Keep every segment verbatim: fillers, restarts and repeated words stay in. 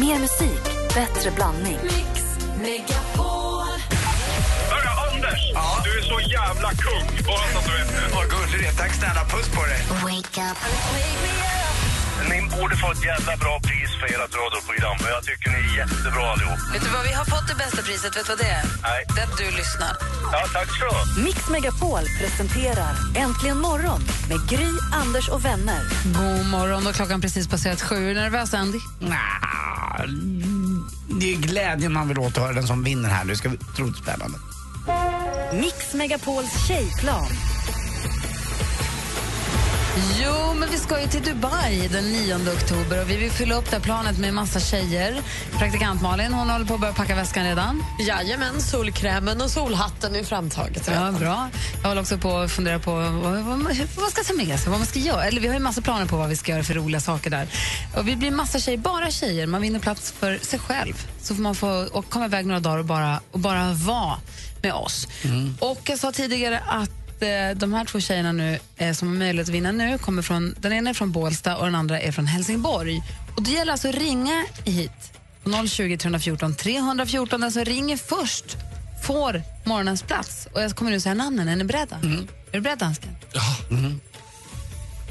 Mer musik, bättre blandning. Mix Megapol. Hörru, Anders, ja. Du är så jävla kung. Bara att du är. Vad gullig det är. Tack snälla, puss på dig. Wake up. Wake me up. Ni borde få ett jävla bra pris för ert radioprogram. Jag tycker ni är jättebra allihop. Vet du vad, vi har fått det bästa priset, vet du vad det är? Nej. Det att du lyssnar. Ja, tack så du. Mix Megapol presenterar Äntligen morgon med Gry, Anders och vänner. God morgon, och klockan precis passerat sju. Är du nervös, Andy? Nah, det är glädjen man vill återhöra, den som vinner här. Nu ska vi tro det spännande. Mix Megapols tjejplan. Jo, men vi ska ju till Dubai den nionde oktober och vi vill fylla upp det här planet med en massa tjejer. Praktikant Malin, hon håller på att börja packa väskan redan. Jajamän, solkrämen och solhatten är framtaget redan. Ja, bra. Jag håller också på att fundera på vad, vad, vad ska ta med sig, vad man ska göra. Eller vi har ju massa planer på vad vi ska göra för roliga saker där. Och vi blir massa tjejer, bara tjejer. Man vinner plats för sig själv. Så får man få och komma iväg några dagar och bara, och bara vara med oss. Mm. Och jag sa tidigare att de här två tjejerna nu som har möjlighet att vinna nu kommer från, den ena är från Bålsta och den andra är från Helsingborg. Och det gäller alltså att ringa hit noll tjugo, tre fjorton, tre fjorton. Den som ringer först får morgonens plats. Och jag kommer nu säga namnen, är ni beredda? Mm. Är du beredd, dansken? Ja. Mm.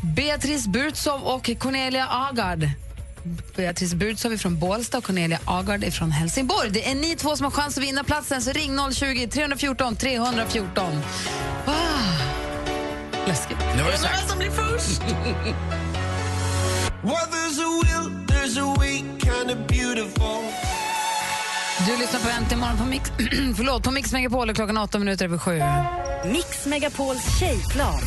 Beatrice Butsov och Cornelia Agard. Beatrice Butsov är från Bålsta och Cornelia Agard är från Helsingborg. Det är ni två som har chans att vinna platsen, så ring noll tjugo, tre fjorton, tre fjorton. Wow. Läskigt. Nu var det sagt. Vem som blir först? Du lyssnar på Äntligen morgon på Mix... Förlåt, på Mix Megapol klockan åtta minuter över sju. Mix Megapols tjejplan.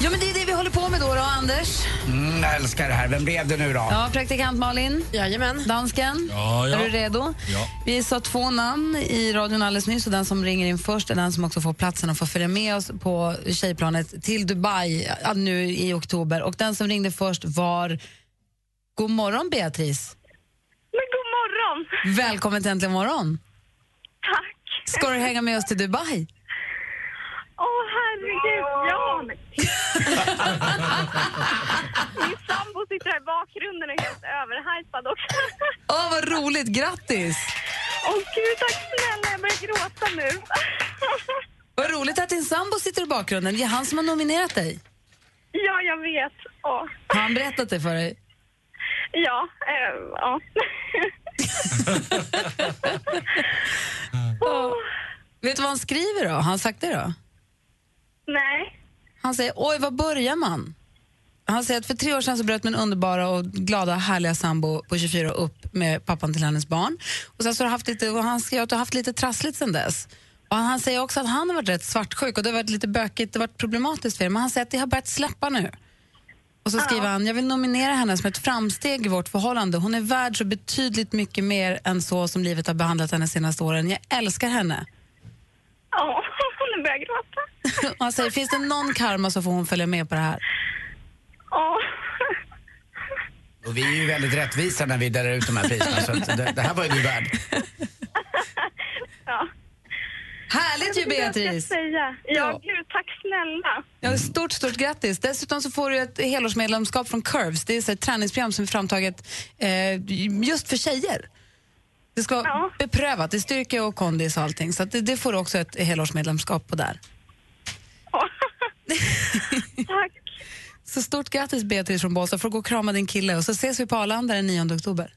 Ja, men det är det vi håller på med då, då Anders. Mm, jag älskar det här. Vem blev det nu då? Ja, praktikant Malin. Jajamän. Dansken. Ja, ja. Är du redo? Ja. Vi sa två namn i radion alldeles nyss, och den som ringer in först är den som också får platsen och får följa med oss på tjejplanet till Dubai nu i oktober. Och den som ringde först var... God morgon, Beatrice. Men god morgon. Välkommen till Äntligen morgon. Tack. Ska du hänga med oss till Dubai? Åh, oh, herregud, ja! Min sambo sitter här i bakgrunden och är helt överhypad också. Åh, oh, vad roligt, grattis! Åh, oh, gud, tack snälla, jag börjar gråta nu. Vad roligt att din sambo sitter i bakgrunden, det är han som har nominerat dig. Ja, jag vet. Oh. Har han berättat det för dig? Ja, eh, ja. oh. Vet du vad han skriver då? Har han sagt det då? Nej. Han säger, oj, vad börjar man? Han säger att för tre år sedan så bröt min underbara och glada, härliga sambo på tjugofyra upp med pappan till hennes barn. Och sen så har haft lite, och han skriver att du har haft lite trassligt sedan dess. Och han säger också att han har varit rätt svartsjuk och det har varit lite bökigt, det har varit problematiskt för er. Men han säger att det har börjat släppa nu. Och så skriver han, jag vill nominera henne som ett framsteg i vårt förhållande. Hon är värd så betydligt mycket mer än så som livet har behandlat henne senaste åren. Jag älskar henne. Ja, hon börjar gråta. Han säger, finns det någon karma så får hon följa med på det här. Ja. Och vi är ju väldigt rättvisa när vi delar ut de här priserna. Så det, det här var ju du värd. Ja. Härligt ju, Beatrice. Säga. Ja, ja, gud, tack snälla. Ja, stort, stort grattis. Dessutom så får du ett helårsmedlemskap från Curves. Det är ett träningsprogram som är framtaget eh, just för tjejer. Det ska ja. beprövat, det är styrka och kondis och allting. Så att det, det får du också ett helårsmedlemskap på där. Ja. Tack. Så stort grattis, Beatrice från Bålsta. Får gå och krama din kille. Och så ses vi på Arlanda den nionde oktober.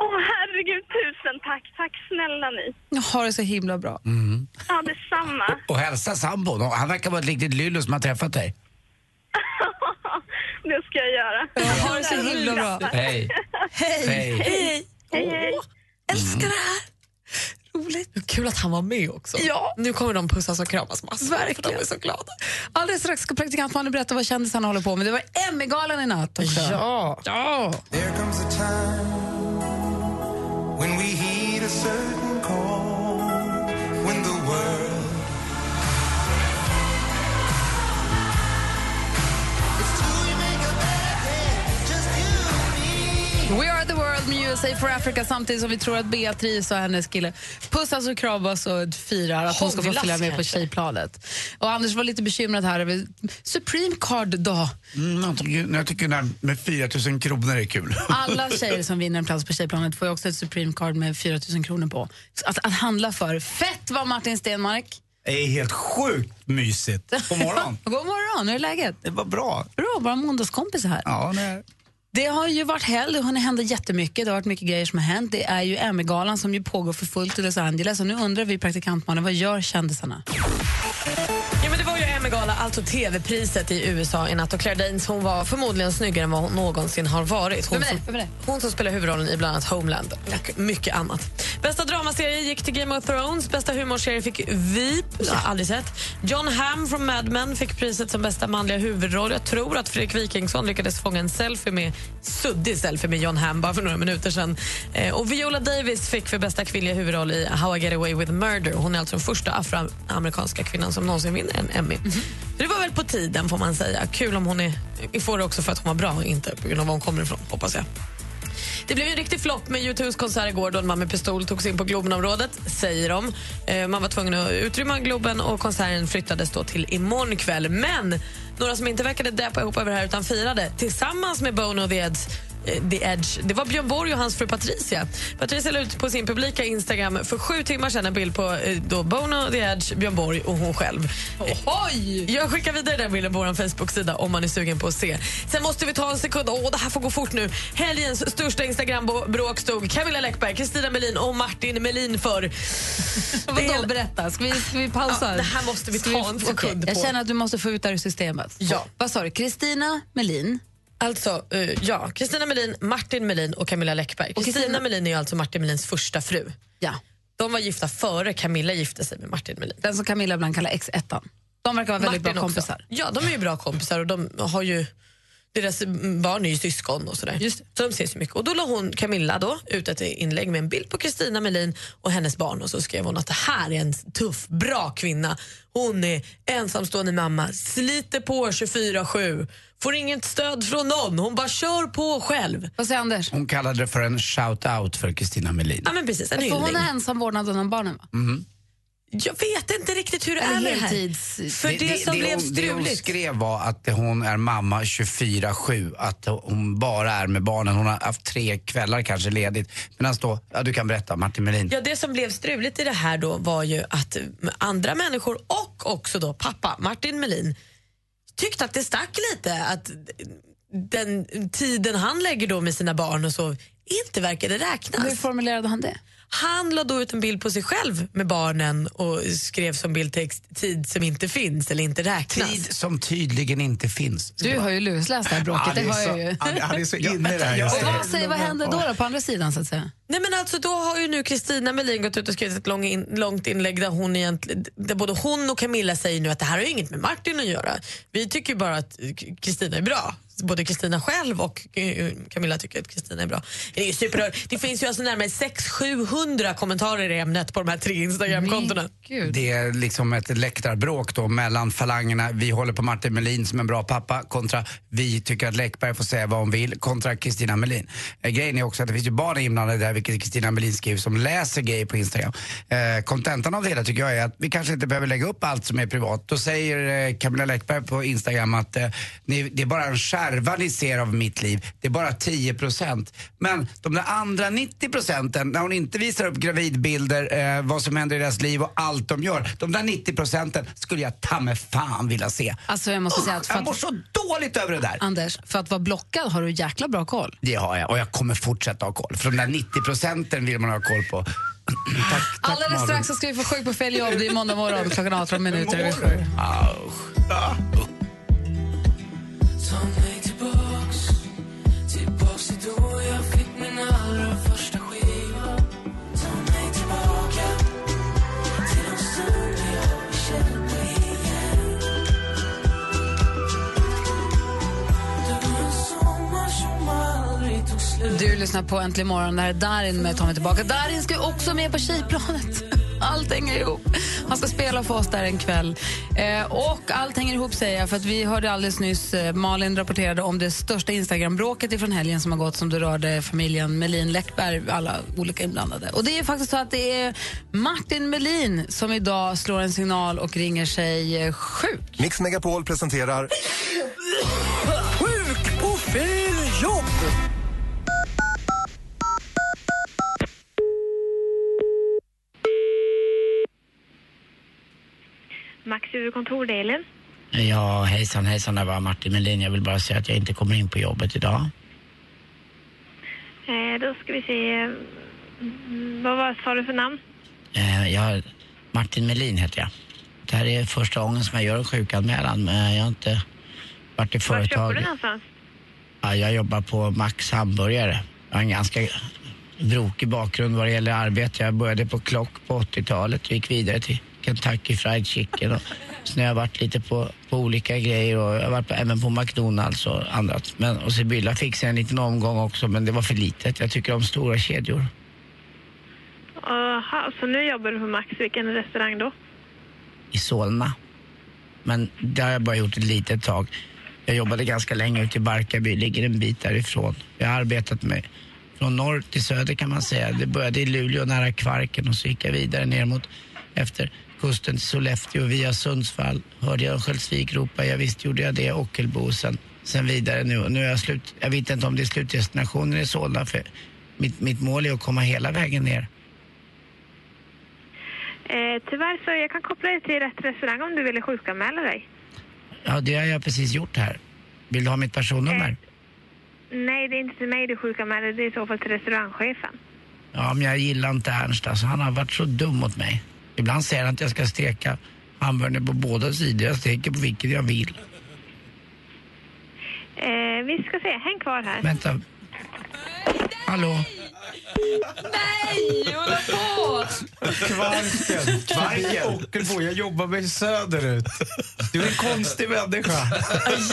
Åh, oh, herregud, tusen tack. Tack snälla ni. Har det så himla bra. Mm. Ja, detsamma. Och, och hälsa sambon. Han verkar vara ett riktigt lyllo som har träffat dig. Det ska jag göra. Ja, har det så himla bra. Hej. Hej. Hej. Hej. Hej. Hej. Älskar det här. Roligt. Det kul att han var med också. Ja. Nu kommer de pussas och kramas massor. Verkligen. För de är så glada. Alldeles strax ska praktikantmannen berätta vad kändisarna håller på med. Det var Emmy-galan i natt också. Ja. Ja. There comes a time when we heed a certain call, when the world it's truly make a bad day, just you and me. We are the world music. Save for Africa samtidigt som vi tror att Beatrice och hennes kille pussas och krabbas och firar att hon ska få följa med på tjejplanet. Och Anders var lite bekymrad här över Supreme Card-dag. Mm, jag tycker, jag tycker när med fyra tusen kronor är kul. Alla tjejer som vinner en plats på tjejplanet får ju också ett Supreme Card med fyra tusen kronor på. Att, att handla för. Fett var Martin Stenmark. Det är helt sjukt mysigt. God morgon. God morgon, hur är läget? Det var bra. Bra, bara måndagskompis här. Ja, nej. Det har ju varit helg och det händer jättemycket. Det har varit mycket grejer som har hänt. Det är ju Emmy-galan som ju pågår för fullt i Los Angeles. Och nu undrar vi praktikantmannen, vad gör kändisarna? Ja, men det var ju Emmy-gala, alltså tv-priset i U S A i natt. Och Claire Danes, hon var förmodligen snyggare än vad hon någonsin har varit. Hon, som, hon som spelar huvudrollen i bland annat Homeland och mycket annat. Bästa dramaserie gick till Game of Thrones. Bästa humorserie fick Veep, jag har aldrig sett. John Hamm från Mad Men fick priset som bästa manliga huvudroll. Jag tror att Fredrik Wikingsson lyckades fånga en selfie med suddig selfie med John Hamm bara för några minuter sedan. Eh, och Viola Davis fick för bästa kvinnliga huvudroll i How I Get Away With Murder. Hon är alltså den första afroamerikanska kvinnan som någonsin vinner en Emmy. Mm-hmm. Det var väl på tiden, får man säga. Kul om hon är, får det också för att hon var bra och inte på grund av var hon kommer ifrån, hoppas jag. Det blev ju en riktig flopp med YouTubes konsert igår då en man med pistol togs in på Globenområdet, säger de. Eh, man var tvungen att utrymma Globen och konserten flyttades då till imorgon kväll. Men några som inte verkade däpa ihop över det här utan firade tillsammans med Bono och The Edge. The Edge. Det var Björn Borg och hans fru Patricia. Patricia la ut på sin publika Instagram för sju timmar sedan en bild på då Bono, The Edge, Björn Borg och hon själv. Ohoj! Jag skickar vidare den bilden på vår Facebook-sida om man är sugen på att se. Sen måste vi ta en sekund. Åh, det här får gå fort nu. Helgens största Instagram-bråk stod Camilla Läckberg, Kristina Melin och Martin Melin för. Vadå, berätta? Ska vi, ska vi pausa? Ja, det här måste vi ta vi... en sekund okay. på. Jag känner att du måste få ut det här i systemet. Ja. Vad sa du? Kristina Melin? Alltså, uh, ja, Kristina Melin, Martin Melin och Camilla Läckberg. Kristina Melin är ju alltså Martin Melins första fru. Ja. De var gifta före Camilla gifte sig med Martin Melin. Den som Camilla ibland kallar ex ett. De verkar vara väldigt Martin bra kompisar. Också. Ja, de är ju bra kompisar och de har ju... Deras barn är ju syskon och sådär. Just det. Så de ses ju mycket. Och då la hon, Camilla då, ut ett inlägg med en bild på Kristina Melin och hennes barn. Och så skrev hon att det här är en tuff, bra kvinna. Hon är ensamstående mamma, sliter på tjugofyra sju. Får inget stöd från någon, hon bara kör på själv. Vad säger Anders? Hon kallade det för en shout-out för Kristina Melin. Ja men precis, en hyllning. För hon är ensam vårdnad om barnen va? Mm. Jag vet inte riktigt hur det är det här. Tids... För det, det, det som det blev hon, struligt. Det hon skrev var att hon är mamma tjugofyra sju. Att hon bara är med barnen. Hon har haft tre kvällar kanske ledigt. Medan då, ja, du kan berätta Martin Melin. Ja, det som blev struligt i det här då var ju att andra människor och också då pappa Martin Melin tyckte att det stack lite. Att den tiden han lägger då med sina barn och så inte verkade räknas. Hur formulerade han det? Han la då ut en bild på sig själv med barnen och skrev som bildtext tid som inte finns eller inte räknas. Tid som tydligen inte finns. Du har ju lusläst det här bråket, ja, det, det har så, jag ju. Han, han är så inne i det här. Ja, och vad, säger, vad händer då, då på andra sidan så att säga? Nej men alltså då har ju nu Kristina Melin gått ut och skrivit ett lång in, långt inlägg där, hon egentligen, där både hon och Camilla säger nu att det här har inget med Martin att göra. Vi tycker ju bara att Kristina är bra. Både Kristina själv och Camilla tycker att Kristina är bra. Det är ju superrör. Det finns ju alltså närmare sex hundra sjuhundra kommentarer i ämnet på de här tre Instagram-kontorna. Det är liksom ett läktarbråk då mellan falangerna. Vi håller på Martin Melin som en bra pappa kontra vi tycker att Läckberg får säga vad hon vill kontra Kristina Melin. Grejen är också att det finns ju barn inblandade där, vilket Kristina Melin skriver, som läser grejer på Instagram. Kontentan av det hela tycker jag är att vi kanske inte behöver lägga upp allt som är privat. Då säger Camilla Läckberg på Instagram att det är bara en skär ni ser av mitt liv. Det är bara tio procent. Men de där andra nittio procenten, när hon inte visar upp gravidbilder, eh, vad som händer i deras liv och allt de gör, de där nittio procenten skulle jag ta med fan vilja se. Alltså jag måste oh, säga att... Jag att, mår så dåligt över det där. Anders, för att vara blockad har du jäkla bra koll. Det har jag, och jag kommer fortsätta ha koll. För de där nittio procenten vill man ha koll på. tack, tack, alldeles Malin. Strax så ska vi få sjuk på fel jobb. Det är måndag morgon, klockan arton minuter över sju. Du lyssnar på Äntligen morgon. Det här är Darin med Ta mig tillbaka. Darin ska också med på tjejplanet. Allt hänger ihop. Han ska spela för oss där en kväll. Eh, och allt hänger ihop, säger jag, för att vi hörde alldeles nyss eh, Malin rapporterade om det största Instagram-bråket ifrån helgen som har gått, som det rörde familjen Melin Läckberg, alla olika inblandade. Och det är faktiskt så att det är Martin Melin som idag slår en signal och ringer sig sjuk. Mix Megapol presenterar Sjuk på fel jobb. Max huvudkontor, det är Elin. Ja, hejsan, hejsan, det var Martin Melin. Jag vill bara säga att jag inte kommer in på jobbet idag. Eh, då ska vi se. Vad, vad sa du för namn? Eh, jag, Martin Melin heter jag. Det här är första gången som jag gör en sjukanmälan. Men jag har inte varit i företag. Var jobbar du någonstans? Ja, jag jobbar på Max Hamburgare. Jag har en ganska brokig bakgrund vad det gäller arbete. Jag började på klock på åttiotalet och gick vidare till Kentucky Fried Chicken och sen har jag varit lite på, på olika grejer och jag har varit på, även på McDonalds och annat. Men, och Sibylla fick sig en liten omgång också, men det var för litet. Jag tycker om stora kedjor. Aha, så nu jobbar du på Max. Vilken restaurang då? I Solna. Men det har jag bara gjort ett litet tag. Jag jobbade ganska länge ute i Barkarby, ligger en bit därifrån. Jag har arbetat med från norr till söder kan man säga. Det började i Luleå nära Kvarken och så gick jag vidare ner mot efter kusten till Sollefteå via Sundsvall. Hörde jag Örnsköldsvik ropa, jag visst gjorde jag det, Ockelbo sen, sen vidare nu. Nu är jag slut, jag vet inte om det är slutdestinationen i Solna för mitt, mitt mål är att komma hela vägen ner. Eh, tyvärr så jag kan koppla dig till rätt restaurang om du vill sjukanmäla dig. Ja, det har jag precis gjort här. Vill du ha mitt personnummer? Eh, nej, det är inte till mig du sjukanmäler, det är i så fall till restaurangchefen. Ja, men jag gillar inte Ernst, alltså han har varit så dum mot mig. Ibland säger han att jag ska steka hamburgare på båda sidor. Jag steker på vilket jag vill. Eh, vi ska se. Häng kvar här. Vänta. Nej, nej. Hallå? Nej, hålla på! Kvarken. Kvarken. Åker på. Jag jobbar mig söderut. Du är en konstig människa.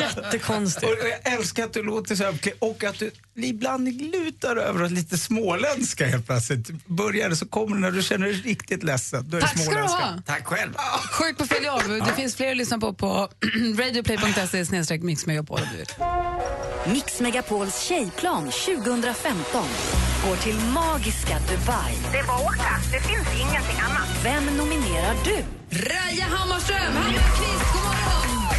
Jättekonstig. Och jag älskar att du låter så här. Och att du ibland lutar över och lite småländska helt plötsligt. Börjar så kommer när du känner dig riktigt ledsen. Då är tack ska du ha. Tack själv. Sjuk på fel jobb. Det finns fler att lyssna på på radioplay punkt se snedstreck mix megapol. Mix Megapols tjejplan tjugo femton går till magiska Dubai. Det var åka, det finns ingenting annat. Vem nominerar du? Raja Hammarström, Hanna Kvist, god morgon!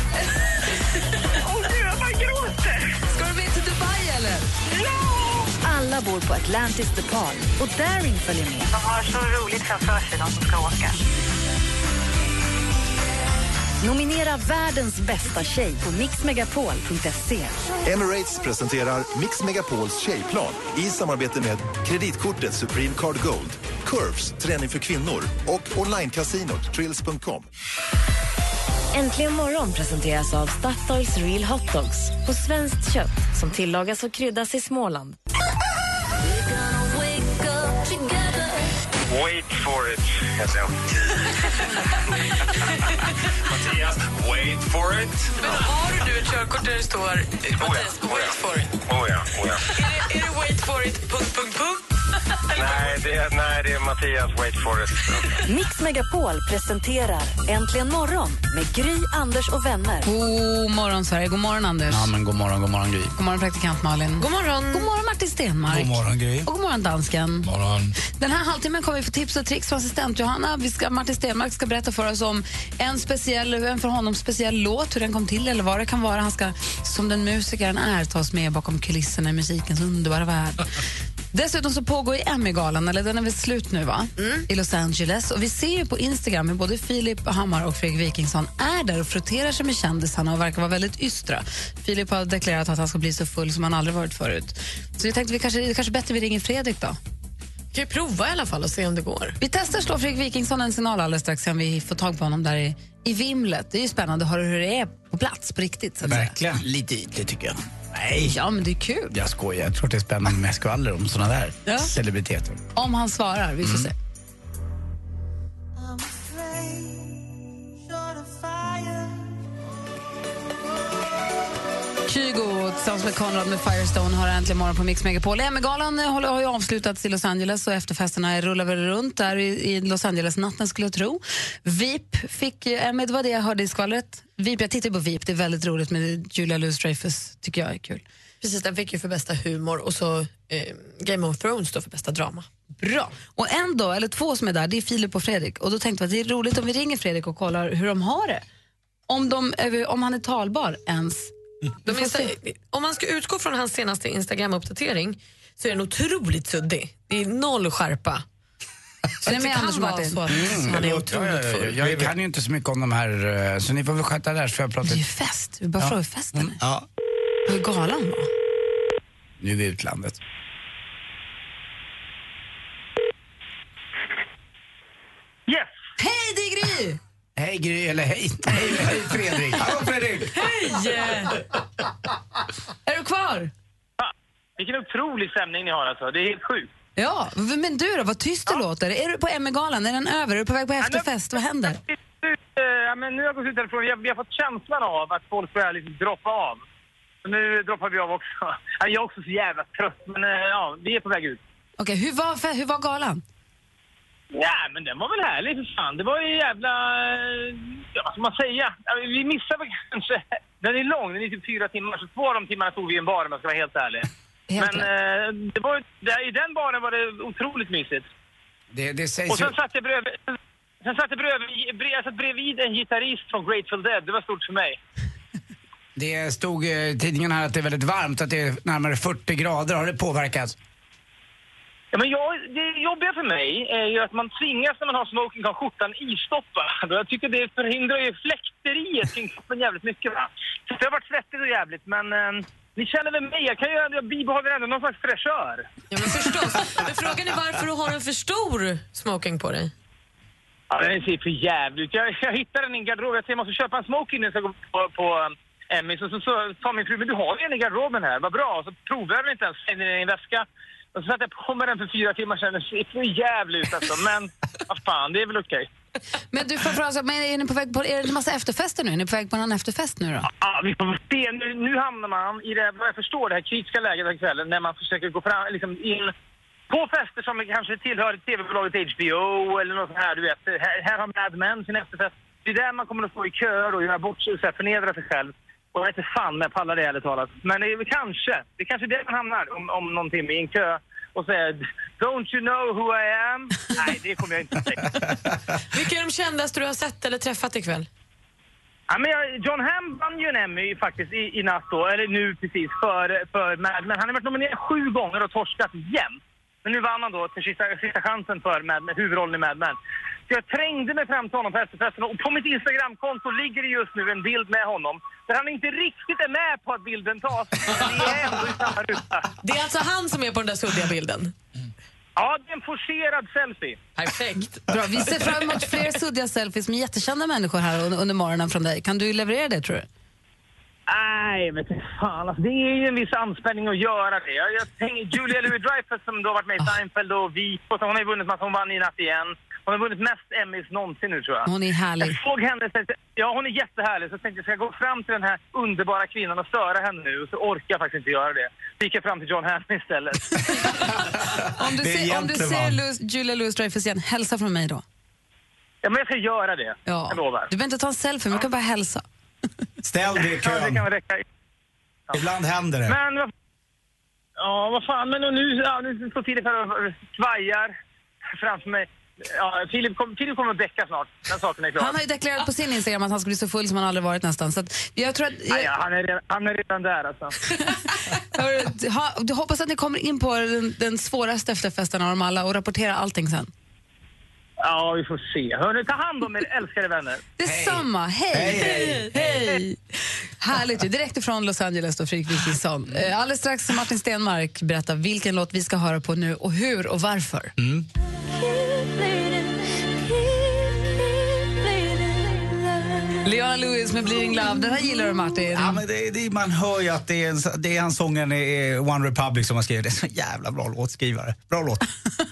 Åh oh, gud, jag bara gråter! Ska du med till Dubai eller? Ja! Alla bor på Atlantis The Palm och Daring följer med. De har så roligt framför sig, de som ska åka. Nominera världens bästa tjej på mix megapol punkt se. Emirates presenterar Mix Megapols tjejplan i samarbete med kreditkortet Supreme Card Gold, Curves, träning för kvinnor och onlinekasinot trills punkt com. Äntligen morgon presenteras av Statoils Real Hot Dogs på svenskt kött som tillagas och kryddas i Småland. Wait for it. Mattias, wait for it. Men har du nu ett körkort där det står Mattias, oh ja, oh ja. Wait for it? Oh ja, oh ja. Är, det, är det wait for it, punkt, punkt, punkt? Nej, det, nej, det är Mattias, wait for it. Mix Megapol presenterar Äntligen morgon med Gry, Anders och vänner. God morgon Sverige, god morgon Anders. Ja, men god morgon, god morgon Gry. God morgon praktikant Malin. God morgon. God morgon Martin Stenmark. God morgon Gry. Och god morgon dansken. God morgon. Den här halvtimmen kommer vi få tips och tricks från assistent Johanna. Vi ska, Martin Stenmark ska berätta för oss om en speciell, en för honom speciell låt, hur den kom till eller vad det kan vara. Han ska, som den musikern är, ta oss med bakom kulisserna i musikens underbara värld. Dessutom så pågår ju Emmy-galan, eller den är väl slut nu va? Mm. I Los Angeles. Och vi ser ju på Instagram hur både Filip Hammar och Fredrik Wikingsson är där och frotterar sig med kändisarna och verkar vara väldigt ystra. Filip har deklarerat att han ska bli så full som han aldrig varit förut. Så vi tänkte vi kanske, det är kanske bättre vi ringer Fredrik då. Vi kan ju prova i alla fall och se om det går. Vi testar slå Fredrik Wikingsson en signal alldeles strax sen vi får tag på honom där i, i vimlet. Det är ju spännande att höra hur det är på plats på riktigt. Så att verkligen, säga. Lite ytligt tycker jag. Nej. Ja, men det är kul. Jag skojar. Jag tror det är spännande med skvaller om såna där ja. Celebriteter. Om han svarar, vi får mm. se. Kygo tillsammans med Konrad med Firestone har äntligen morgon på Mix Megapol. Emmy-galan har ju avslutats i Los Angeles och efterfesterna rullar väl runt där i Los Angeles-natten skulle jag tro. Veep fick ju, Emmy, det var det jag hörde i skvallret. Veep, jag tittar på Veep, det är väldigt roligt med Julia Louis-Dreyfus, tycker jag är kul. Precis, den fick ju för bästa humor och så eh, Game of Thrones då för bästa drama. Bra. Och en då, eller två som är där, det är Filip och Fredrik. Och då tänkte jag att det är roligt om vi ringer Fredrik och kollar hur de har det. Om, de, om han är talbar ens. De är, om man ska utgå från hans senaste Instagram-uppdatering så är den otroligt suddig. Det är noll skärpa. Så det med Anders Martin. Så mm. Han är otroligt full. Jag, jag, jag kan ju inte så mycket om de här, så ni får väl sköta där. Så jag pratar. Det är ju fest, vi bara ja. Frågar festen mm. Ja. Hur galan var? Nu är det utlandet. Yes! Hej, det är Gry! Hej Gry, eller hej. Hej, hej Fredrik. Hallå Fredrik. Hej! Är du kvar? Ja, vilken otrolig stämning ni har alltså, det är helt sjukt. Ja, men du då, vad tyst du ja. Låter. Är du på Emmy-galan, är den över? Är du på väg på efterfest, ja, men, vad händer? Ja, men nu har jag gått ut därifrån, vi har fått känslan av att folk börjar liksom droppa av. Nu droppar vi av också. Jag är också så jävla trött, men ja, vi är på väg ut. Okej, hur var, hur var galan? Ja, men den var väl härlig för fan. Det var ju jävla... Ja, vad ska man säga? Vi missade väl kanske... Den är lång, den är typ fyra timmar. Så två av de timmarna tog vi i en bar, om jag ska vara helt ärlig. Helt men det var, i den baren var det otroligt mysigt. Det, det sägs. Och sen satt jag bredvid, sen satt jag bredvid, bredvid, jag satt bredvid en gitarrist från Grateful Dead. Det var stort för mig. Det stod i tidningen här att det är väldigt varmt, att det är närmare fyrtio grader. Har det påverkat? Ja, men jag, det jobbiga för mig är ju att man tvingas när man har smoking av skjortan istoppa. Jag tycker det förhindrar ju fläkteriet kring kroppen jävligt mycket. Va? Så det har varit svettigt och jävligt, men eh, ni känner väl mig? Jag kan ju jag bibehåller ändå någon slags fräschör. Ja, men förstås. Men frågan är varför du har en för stor smoking på dig? Ja, den ser för jävligt ut. Jag, jag hittade den i en garderob. Jag tänkte jag måste köpa en smoking när jag ska gå på... på Emmy, så, så, så sa min fru, men du har ju en i garderoben här, vad bra. Och så provade jag den inte ens, slängde den i en väska. Och så satt jag på med den för fyra timmar sedan, det ser för jävligt ut alltså. Men, vad fan, det är väl okej. Men du, får alltså, men är ni på väg på, är det en massa efterfester nu? Är ni på väg på någon efterfest nu då? Ja, vi får se. Nu, nu hamnar man i det, vad jag förstår, det här kritiska läget den kvällen, när man försöker gå fram, liksom in på fester som kanske tillhör tv-bolaget H B O eller något sånt här, du vet. Här, här har Mad Men sin efterfest. Det är där man kommer att få i köer och göra bort sig, så här, förnedra sig själv. Och jag vet inte fan med pallar det ärligt talat. Men det är väl kanske, det är kanske det man hamnar om, om någon timme i en kö och säger don't you know who I am? Nej, det kommer jag inte att säga. Vilka är de kändaste du har sett eller träffat ikväll? Ja, men jag, John Hamm vann ju en Emmy faktiskt i, i natt då, eller nu precis, för, för Mad Men. Han har varit nominerad sju gånger och torskat igen. Men nu vann han då till sista, sista chansen för Mad Men, huvudrollen i Mad Men. Så jag trängde mig fram till honom på efterfesten och på mitt Instagramkonto ligger det just nu en bild med honom. Där han inte riktigt är med på att bilden tas, men det är ändå i samma ruta. Det är alltså han som är på den där suddiga bilden? Ja, det är en forcerad selfie. Perfekt. Bra, vi ser fram emot fler suddiga selfies med jättekända människor här under morgonen från dig. Kan du leverera det, tror du? Nej, men fan, alltså, det är ju en viss anspänning att göra det. Jag, jag tänker Julia Louis-Dreyfus som då har varit med i Seinfeld och Veep, och så hon har ju vunnit massa, hon vann i natt igen. Hon har vunnit mest Emmys någonsin nu, tror jag. Hon är härlig. Jag såg henne, ja, hon är jättehärlig, så jag tänkte jag ska gå fram till den här underbara kvinnan och störa henne nu, och så orkar jag faktiskt inte göra det. Så gick jag fram till John Hamm istället. Om du ser, om du ser Louis, Julia Louis-Dreyfus igen, hälsa från mig då. Ja, men jag ska göra det. Ja. Jag lovar. Du behöver inte ta en selfie, men du kan bara hälsa. Ställ dig i kön. Ja, ja. Ibland händer det. Men vad... Ja, vad fan. Men och nu, ja, nu står Filip här och svajar framför mig. Ja, Filip, kom, Filip kommer att däcka snart. Den saken är klar. Han har ju deklarerat på sin Instagram att han ska bli så full som han aldrig varit nästan. Så att jag tror att... Jag... Nej, ja, han, är redan, han är redan där alltså. Du hoppas att ni kommer in på den, den svåraste efterfesten av dem alla och rapporterar allting sen. Ja, vi får se. Hörrni, ta hand om er älskade vänner. Detsamma. Hej. Hej, hej, hej. Härligt. Direkt ifrån Los Angeles och Fredrik Wikingsson. Alldeles strax som Martin Stenmark berättar vilken låt vi ska höra på nu och hur och varför. Mm. Leona Lewis med Bleeding Love. Den här gillar du, Martin. Ja, men det, det, man hör ju att det är, det är en sången i One Republic som har skrivit. Det är så jävla bra låtskrivare. Bra låt.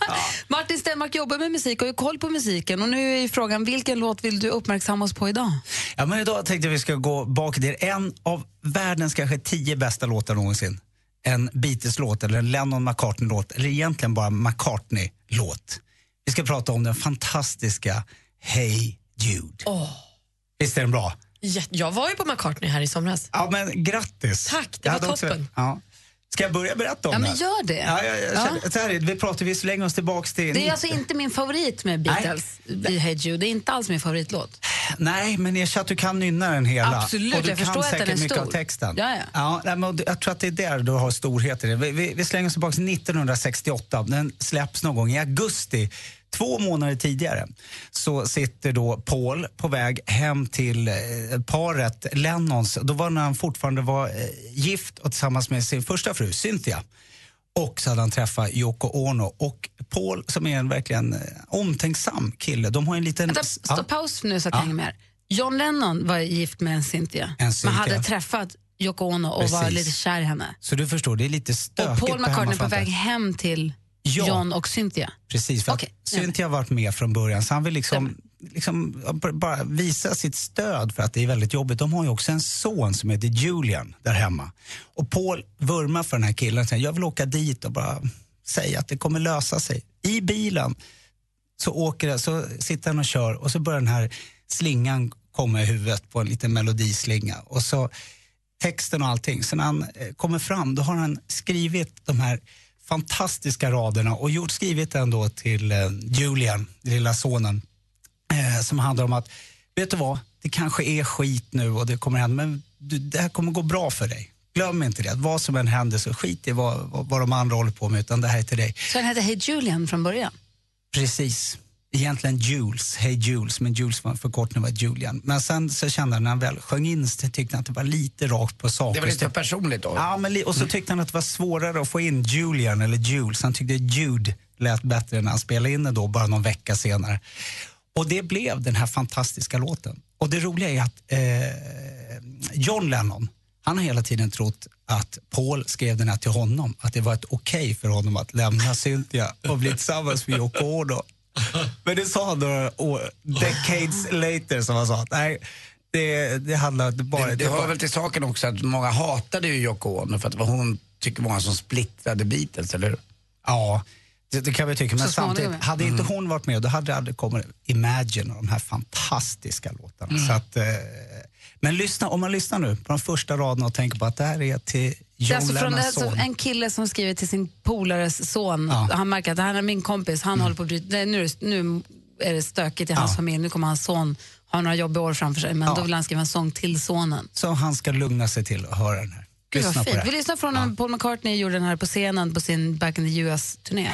Ja. Martin Stenmark jobbar med musik och har koll på musiken. Och nu är frågan, vilken låt vill du uppmärksamma oss på idag? Ja, men idag tänkte jag vi ska gå bak till en av världens kanske tio bästa låtar någonsin. En Beatles-låt eller en Lennon-McCartney-låt. Eller egentligen bara McCartney-låt. Vi ska prata om den fantastiska Hey Jude. Åh. Oh. Visst är den bra? Ja, jag var ju på McCartney här i somras. Ja, men grattis. Tack, det var toppen. Också, ja. Ska jag börja berätta om det? Ja, men gör det. Ja, jag, jag känner, ja. Så här, vi pratar vi så länge oss tillbaka till... Det är alltså inte min favorit med Beatles. Nej. I Hey Jude. Det är inte alls min favoritlåt. Nej, men jag tror att du kan nynna den hela. Absolut, och du jag kan förstår säkert att den är mycket stor. Av texten. Ja, ja. Ja, men jag tror att det är där du har storheter. Vi, vi, vi slänger oss tillbaka till nittonhundrasextioåtta. Den släpps någon gång i augusti. Två månader tidigare så sitter då Paul på väg hem till paret Lennons. Då var när han fortfarande var gift och tillsammans med sin första fru Cynthia. Och så hade han träffat Yoko Ono. Och Paul som är en verkligen omtänksam kille. De har en liten... Vänta, stå ja. Paus nu så att jag hänger med. John Lennon var gift med en Cynthia. En Cynthia. Man hade träffat Yoko Ono och precis. Var lite kär i henne. Så du förstår, det är lite stökigt. Och Paul McCartney på, på väg hem till... Ja. John och Cynthia. Precis, för okay. Cynthia har varit med från början. Så han vill liksom, liksom bara visa sitt stöd för att det är väldigt jobbigt. De har ju också en son som heter Julian där hemma. Och Paul vurmar för den här killen. Jag vill åka dit och bara säga att det kommer lösa sig. I bilen så åker det, så sitter han och kör. Och så börjar den här slingan komma i huvudet på en liten melodislinga. Och så texten och allting. Så när han kommer fram, då har han skrivit de här fantastiska raderna och gjort skrivit den då till eh, Julian, lilla sonen, eh, som handlar om att, vet du vad, det kanske är skit nu och det kommer hända, men du, det här kommer gå bra för dig. Glöm inte det, att vad som än händer så skit i vad, vad, vad de andra håller på med, utan det här är till dig. Så den hette Hey Julian från början? Precis. Egentligen Jules, Hey Jules, men Jules var förkortning var Julian. Men sen så kände han när han väl sjöng in så tyckte han att det var lite rakt på saker. Det var lite personligt då? Ja, men li- och så tyckte han att det var svårare att få in Julian eller Jules. Han tyckte Jude lät bättre när han spelade in det då, bara någon vecka senare. Och det blev den här fantastiska låten. Och det roliga är att eh, John Lennon, han har hela tiden trott att Paul skrev den här till honom. Att det var ett okej okay för honom att lämna Cynthia och bli tillsammans med Yoko Ono. Men det sa han några år, decades later, som han sa att nej, det, det handlade bara... Det, det, det hör bara... väl till saken också att många hatade ju Yoko Ono för att det var hon, tycker många, som splittrade Beatles, eller hur? Ja, det, det kan vi tycka, men så samtidigt, hade inte hon varit med då hade det aldrig kommit Imagine och de här fantastiska låtarna. Mm. Så att, eh, men lyssna, om man lyssnar nu på de första raderna och tänker på att det här är till... Det är alltså från det, alltså en kille som skriver till sin polares son. Ja. Han märker att han är min kompis. Han mm. håller på att bryta. Nu, nu är det stökigt i hans ja. familj. Nu kommer hans son ha några jobbiga år framför sig. Men ja. då vill han skriva en sång till sonen. Så han ska lugna sig till och höra den här. Gud, lyssna på det. Vi lyssnar från när ja. Paul McCartney gjorde den här på scenen på sin Back in the U S-turné.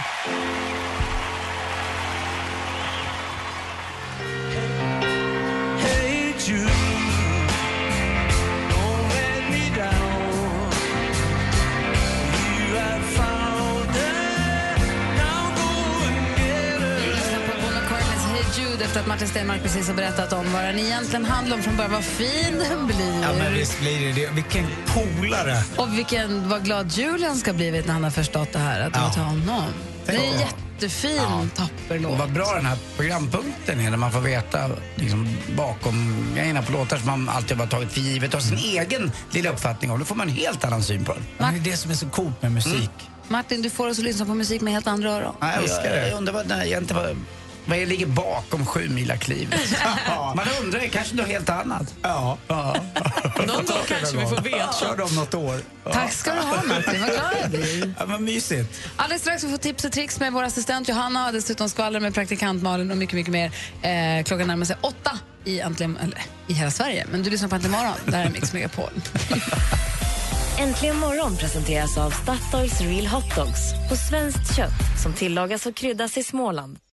Att Martin Stenmark precis har berättat om vad den egentligen handlar om från början, vad fin den blir. Ja, men visst blir det. Vilken polare. Och vilken, vad glad Julian ska blivit när han har förstått det här, att ja. ta honom. Det är en jättefin ja. tapperlåt. Och vad bra den här programpunkten är, när man får veta liksom, bakom grejerna på låtar som man alltid har tagit för givet och sin egen lilla uppfattning om. Då får man en helt annan syn på den. Mart- det är det som är så coolt med musik. Mm. Martin, du får oss att lyssna på musik med helt andra öron. Ja, jag älskar det. Jag undrar vad det egentligen var... Men jag ligger bakom sju mila klivet. Ja. Man undrar, kanske något helt annat. Ja. ja. Någon dag kanske vi får veta. Kör om något år. Ja. Tack ska du ha, Martin. Vad glad jag blir. Ja, vad mysigt. Alldeles strax vi får tips och tricks med vår assistent Johanna. Dessutom skvallrar med praktikant Malin och mycket, mycket mer. Eh, klockan närmar sig åtta i, Antlim, eller, i hela Sverige. Men du lyssnar på Äntligen morgon. Där är Mix Megapol. Äntligen morgon presenteras av Statoils Real Hot Dogs och svenskt kött som tillagas och kryddas i Småland.